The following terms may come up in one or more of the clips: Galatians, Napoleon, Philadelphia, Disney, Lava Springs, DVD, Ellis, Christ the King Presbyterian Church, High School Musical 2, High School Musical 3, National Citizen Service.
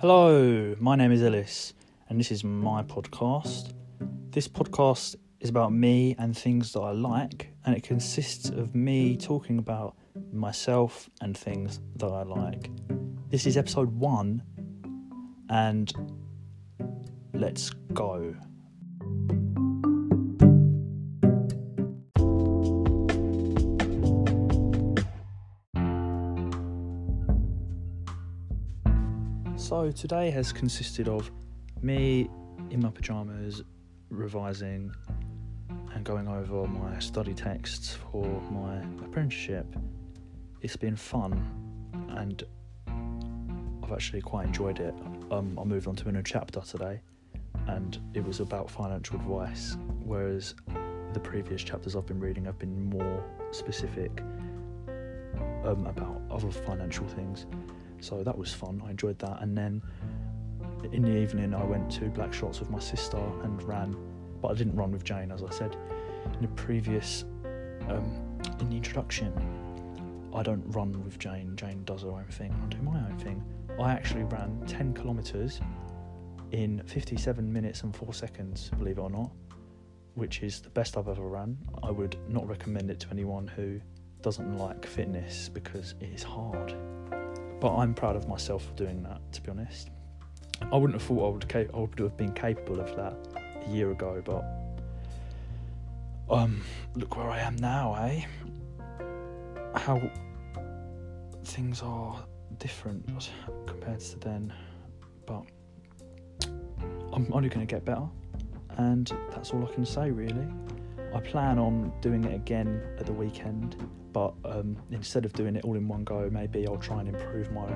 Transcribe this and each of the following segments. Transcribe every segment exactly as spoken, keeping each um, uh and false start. Hello, my name is Ellis, and this is my podcast. This podcast is about me and things that I like, and it consists of me talking about myself and things that I like. This is episode one, and let's go. So today has consisted of me in my pyjamas revising and going over my study texts for my apprenticeship. It's been fun and I've actually quite enjoyed it. Um, I moved on to a new chapter today and it was about financial advice, whereas the previous chapters I've been reading have been more specific um, about other financial things. So that was fun, I enjoyed that. And then in the evening I went to Black Shots with my sister and ran, but I didn't run with Jane, as I said in the previous, um, in the introduction. I don't run with Jane, Jane does her own thing, I do my own thing. I actually ran ten kilometres in fifty-seven minutes and four seconds, believe it or not, which is the best I've ever run. I would not recommend it to anyone who doesn't like fitness because it is hard. But I'm proud of myself for doing that, to be honest. I wouldn't have thought I would, cap- I would have been capable of that a year ago, but um, look where I am now, eh? How things are different compared to then, but I'm only going to get better, and that's all I can say, really. I plan on doing it again at the weekend, but um, instead of doing it all in one go, maybe I'll try and improve my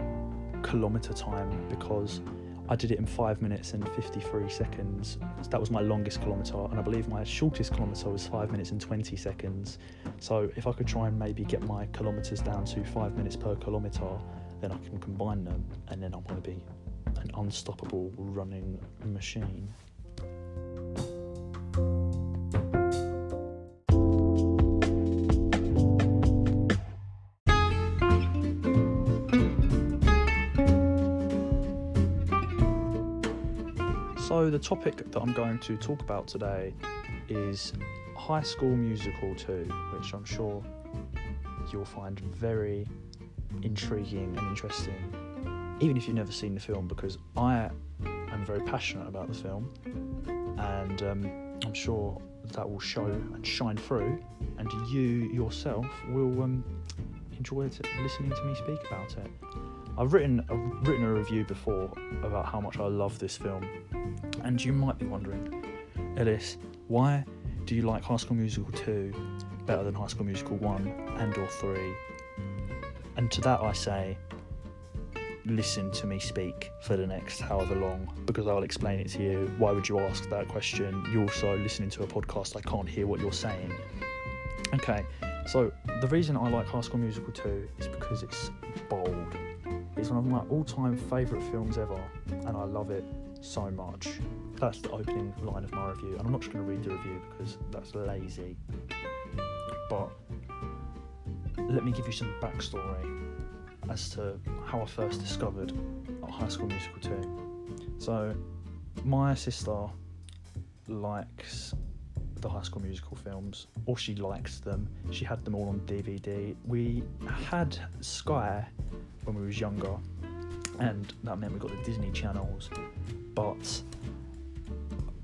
kilometre time, because I did it in five minutes and fifty-three seconds. That was my longest kilometre, and I believe my shortest kilometre was five minutes and twenty seconds. So if I could try and maybe get my kilometres down to five minutes per kilometre, then I can combine them, and then I'm going to be an unstoppable running machine. So the topic that I'm going to talk about today is High School Musical two, which I'm sure you'll find very intriguing and interesting, even if you've never seen the film, because I am very passionate about the film, and um, I'm sure that will show and shine through, and you yourself will um, enjoy it, listening to me speak about it. I've written, I've written a review before about how much I love this film, and you might be wondering, Ellis, why do you like High School Musical two better than High School Musical one and or three? And to that I say, listen to me speak for the next however long, because I'll explain it to you. Why would you ask that question? You're also listening to a podcast, I can't hear what you're saying. Okay, so the reason I like High School Musical two is because it's bold. It's one of my all-time favourite films ever, and I love it so much. That's the opening line of my review, and I'm not just going to read the review because that's lazy. But let me give you some backstory as to how I first discovered High School Musical two. So my sister likes the High School Musical films, or she likes them. She had them all on D V D. We had Sky when we was younger, and that meant we got the Disney channels, but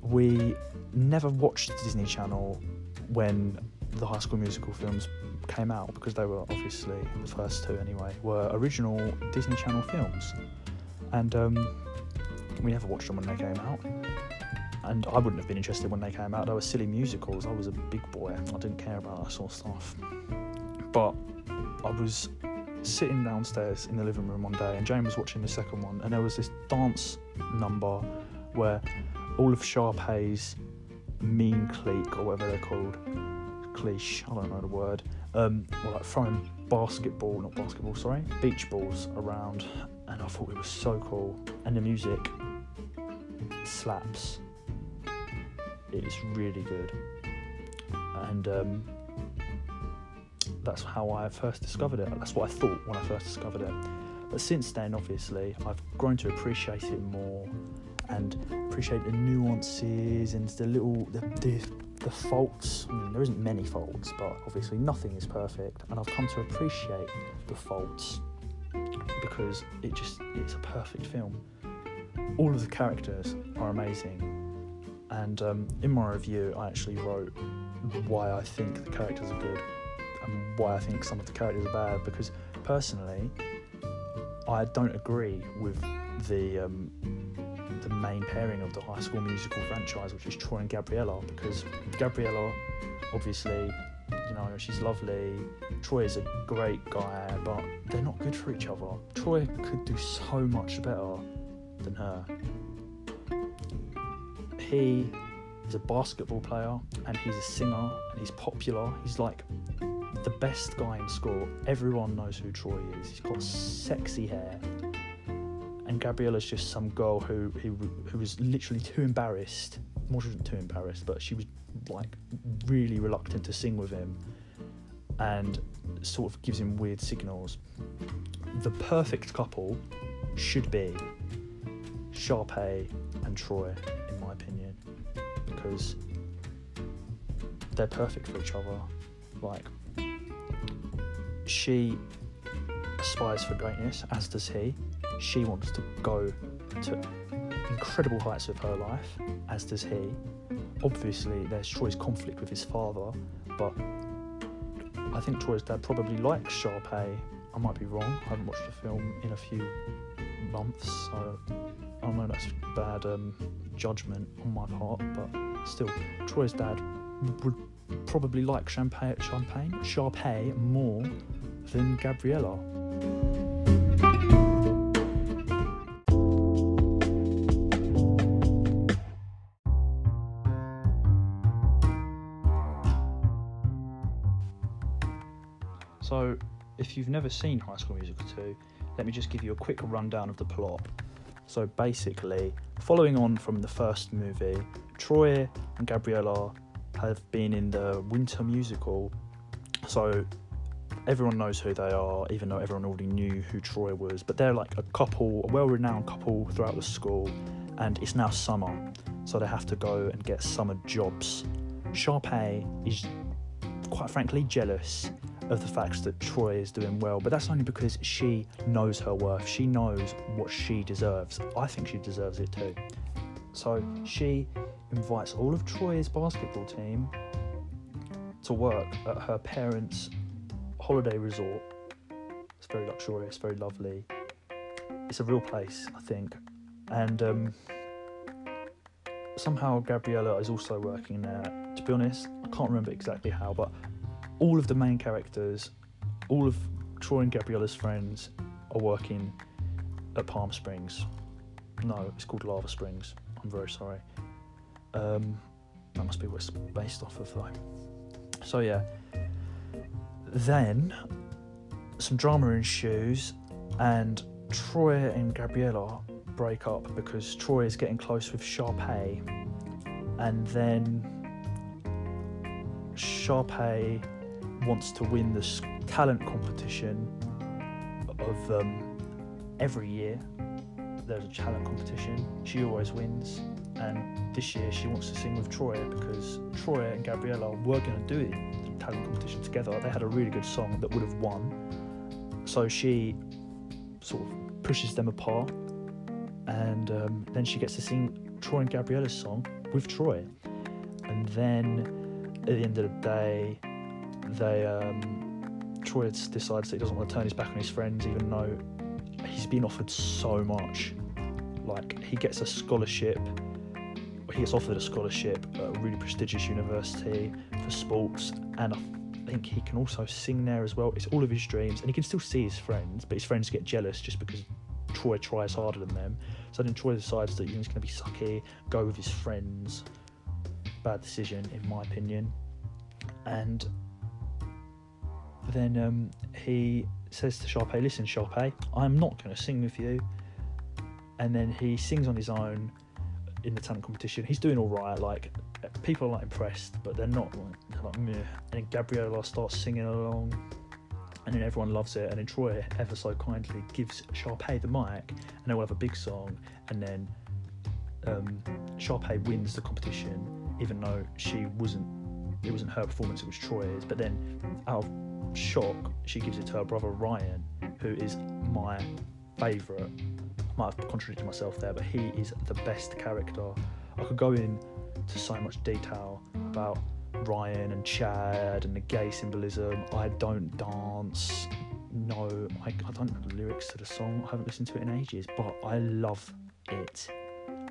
we never watched the Disney Channel when the High School Musical films came out, because they were obviously, the first two anyway, were original Disney Channel films, and um, we never watched them when they came out, and I wouldn't have been interested when they came out. They were silly musicals, I was a big boy, I didn't care about that sort of stuff. But I was sitting downstairs in the living room one day, and Jane was watching the second one, and there was this dance number where all of Sharpay's mean clique, or whatever they're called, clique, I don't know the word, um, were like throwing basketball, not basketball, sorry, beach balls around, and I thought it was so cool, and the music slaps. It is really good, and um, that's how I first discovered it. That's what I thought when I first discovered it. But since then, obviously, I've grown to appreciate it more and appreciate the nuances and the little the the, the faults. I mean, there isn't many faults, but obviously nothing is perfect, and I've come to appreciate the faults because it just it's a perfect film. All of the characters are amazing. And um, in my review, I actually wrote why I think the characters are good and why I think some of the characters are bad, because personally, I don't agree with the um, the main pairing of the High School Musical franchise, which is Troy and Gabriella, because Gabriella, obviously, you know, she's lovely, Troy is a great guy, but they're not good for each other. Troy could do so much better than her. He is a basketball player, and he's a singer, and he's popular. He's like the best guy in school. Everyone knows who Troy is. He's got sexy hair. And Gabriella's just some girl who who, who was literally too embarrassed. Well, she wasn't too embarrassed, but she was like really reluctant to sing with him and sort of gives him weird signals. The perfect couple should be Sharpay and Troy, in my opinion, because they're perfect for each other. Like, she aspires for greatness, as does he. She wants to go to incredible heights of her life, as does he. Obviously, there's Troy's conflict with his father, but I think Troy's dad probably likes Sharpay. I might be wrong. I haven't watched the film in a few months, so I don't know, that's bad um, judgment on my part, but still, Troy's dad would probably like Champagne, Champagne, Sharpay more than Gabriella. So, if you've never seen High School Musical two, let me just give you a quick rundown of the plot. So basically, following on from the first movie, Troy and Gabriella have been in the winter musical, so everyone knows who they are, even though everyone already knew who Troy was, but they're like a couple, a well-renowned couple throughout the school, and it's now summer, so they have to go and get summer jobs. Sharpay is, quite frankly, jealous of the fact that Troy is doing well, but that's only because she knows her worth. She knows what she deserves. I think she deserves it too. So she invites all of Troy's basketball team to work at her parents' holiday resort. It's very luxurious, very lovely. It's a real place, I think. And um, somehow Gabriella is also working there. To be honest, I can't remember exactly how, but all of the main characters, all of Troy and Gabriella's friends are working at Palm Springs. No, it's called Lava Springs. I'm very sorry. Um, that must be what it's based off of, though. So, yeah. Then, some drama ensues, and Troy and Gabriella break up because Troy is getting close with Sharpay. And then Sharpay wants to win this talent competition of um, every year. There's a talent competition. She always wins. And this year she wants to sing with Troy because Troy and Gabriella were going to do it, the talent competition together. They had a really good song that would have won. So she sort of pushes them apart. And um, then she gets to sing Troy and Gabriella's song with Troy. And then at the end of the day, They um, Troy decides that he doesn't want to turn his back on his friends, even though he's been offered so much. Like, he gets a scholarship, he gets offered a scholarship at a really prestigious university for sports, and I think he can also sing there as well. It's all of his dreams, and he can still see his friends, but his friends get jealous just because Troy tries harder than them. So then Troy decides that he's going to be sucky, go with his friends. Bad decision, in my opinion. And then um, he says to Sharpay, listen Sharpay, I'm not going to sing with you. And then he sings on his own in the talent competition. He's doing all right, like, people are like impressed, but they're not like, they're like meh. And then Gabriella starts singing along, and then everyone loves it, and then Troy ever so kindly gives Sharpay the mic, and they will have a big song, and then um, Sharpay wins the competition, even though she wasn't, it wasn't her performance, it was Troy's. But then out of shock, she gives it to her brother Ryan, who is my favourite. I might have contradicted myself there, but he is the best character. I could go into so much detail about Ryan and Chad and the gay symbolism. I don't dance. No, I, I don't know the lyrics to the song. I haven't listened to it in ages, but I love it.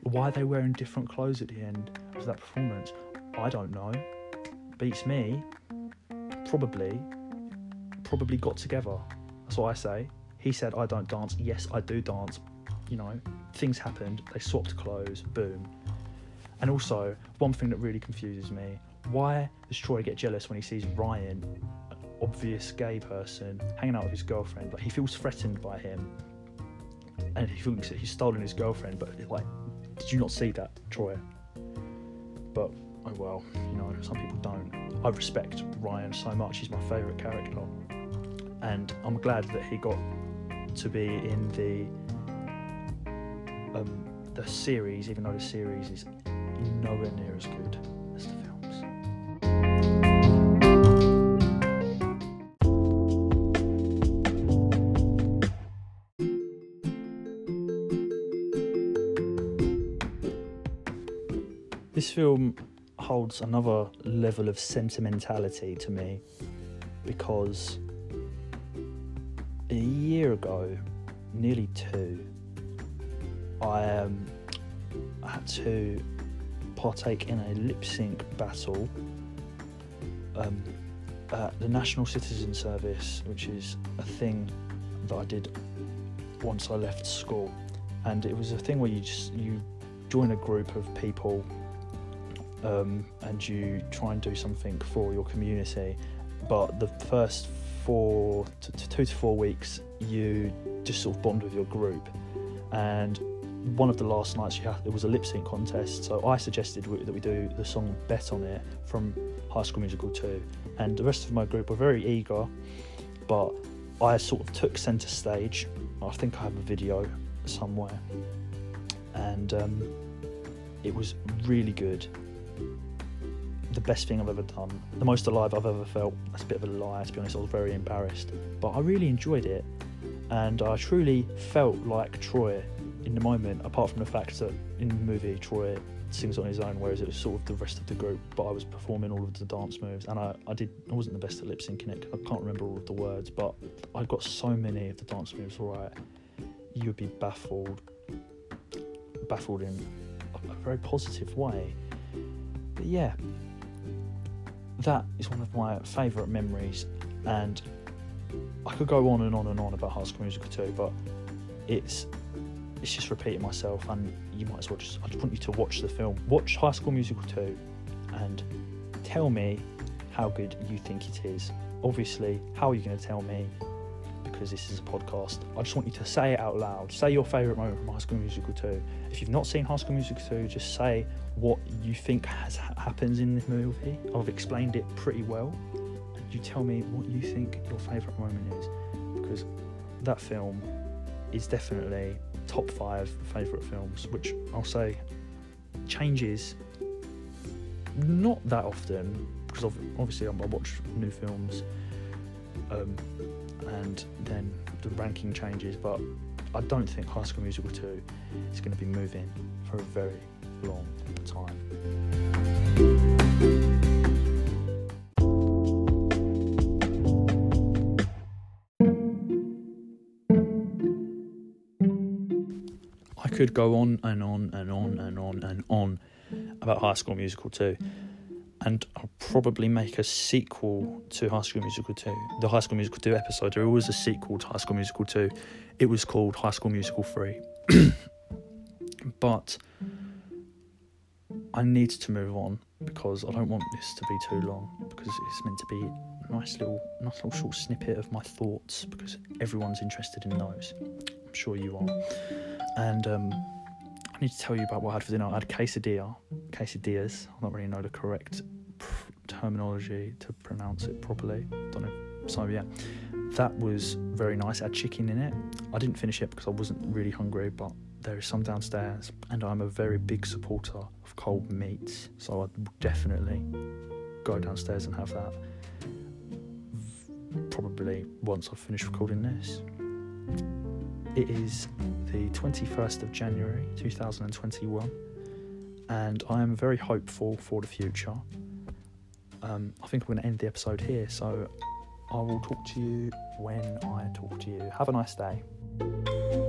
Why are they wearing different clothes at the end of that performance? I don't know. Beats me. Probably. Probably got together. That's what I say. He said, I don't dance. Yes, I do dance. You know, things happened. They swapped clothes. Boom. And also, one thing that really confuses me, why does Troy get jealous when he sees Ryan, an obvious gay person, hanging out with his girlfriend? Like, he feels threatened by him, and he thinks that he's stolen his girlfriend. But like, did you not see that, Troy? But oh well, you know, some people don't. I respect Ryan so much. He's my favourite character, and I'm glad that he got to be in the um, the series, even though the series is nowhere near as good as the films. This film holds another level of sentimentality to me, because a year ago, nearly two, I um, had to partake in a lip-sync battle um, at the National Citizen Service, which is a thing that I did once I left school. And it was a thing where you just you join a group of people um, and you try and do something for your community. But the first four to, to two to four weeks, you just sort of bond with your group. And one of the last nights you had, there was a lip sync contest, so I suggested we, that we do the song Bet On It from High School Musical two, and the rest of my group were very eager, but I sort of took centre stage. I think I have a video somewhere, and um, it was really good. The best thing I've ever done, the most alive I've ever felt. That's a bit of a lie, to be honest. I was very embarrassed, but I really enjoyed it, and I truly felt like Troy in the moment, apart from the fact that in the movie Troy sings on his own, whereas it was sort of the rest of the group, but I was performing all of the dance moves, and I, I did I wasn't the best at lip syncing it. I can't remember all of the words, but I got so many of the dance moves right, you would be baffled baffled in a very positive way. But yeah, that is one of my favourite memories, and I could go on and on and on about High School Musical two, but it's It's just repeating myself, and you might as well just, I just want you to watch the film. Watch High School Musical two and tell me how good you think it is. Obviously, how are you going to tell me? Because this is a podcast. I just want you to say it out loud. Say your favourite moment from High School Musical two. If you've not seen High School Musical two, just say what you think has happens in the movie. I've explained it pretty well. And you tell me what you think your favourite moment is, because that film is definitely top five favourite films, which I'll say changes not that often, because obviously I watch new films um, and then the ranking changes, but I don't think High School Musical two is going to be moving for a very long time. Could go on and on and on and on and on about High School Musical two, and I'll probably make a sequel to High School Musical two. The High School Musical two episode, there was a sequel to High School Musical two. It was called High School Musical three. But I need to move on, because I don't want this to be too long, because it's meant to be a nice little, nice little short snippet of my thoughts, because everyone's interested in those. I'm sure you are. And um, I need to tell you about what I had for dinner. I had quesadilla, quesadillas. I don't really know the correct pr- terminology to pronounce it properly. Don't know. So yeah, that was very nice. It had chicken in it. I didn't finish it because I wasn't really hungry, but there is some downstairs, and I'm a very big supporter of cold meats, so I'd definitely go downstairs and have that, probably once I've finished recording this. It is the twenty-first of January two thousand twenty-one, and I am very hopeful for the future. Um, I think I'm going to end the episode here, so I will talk to you when I talk to you. Have a nice day.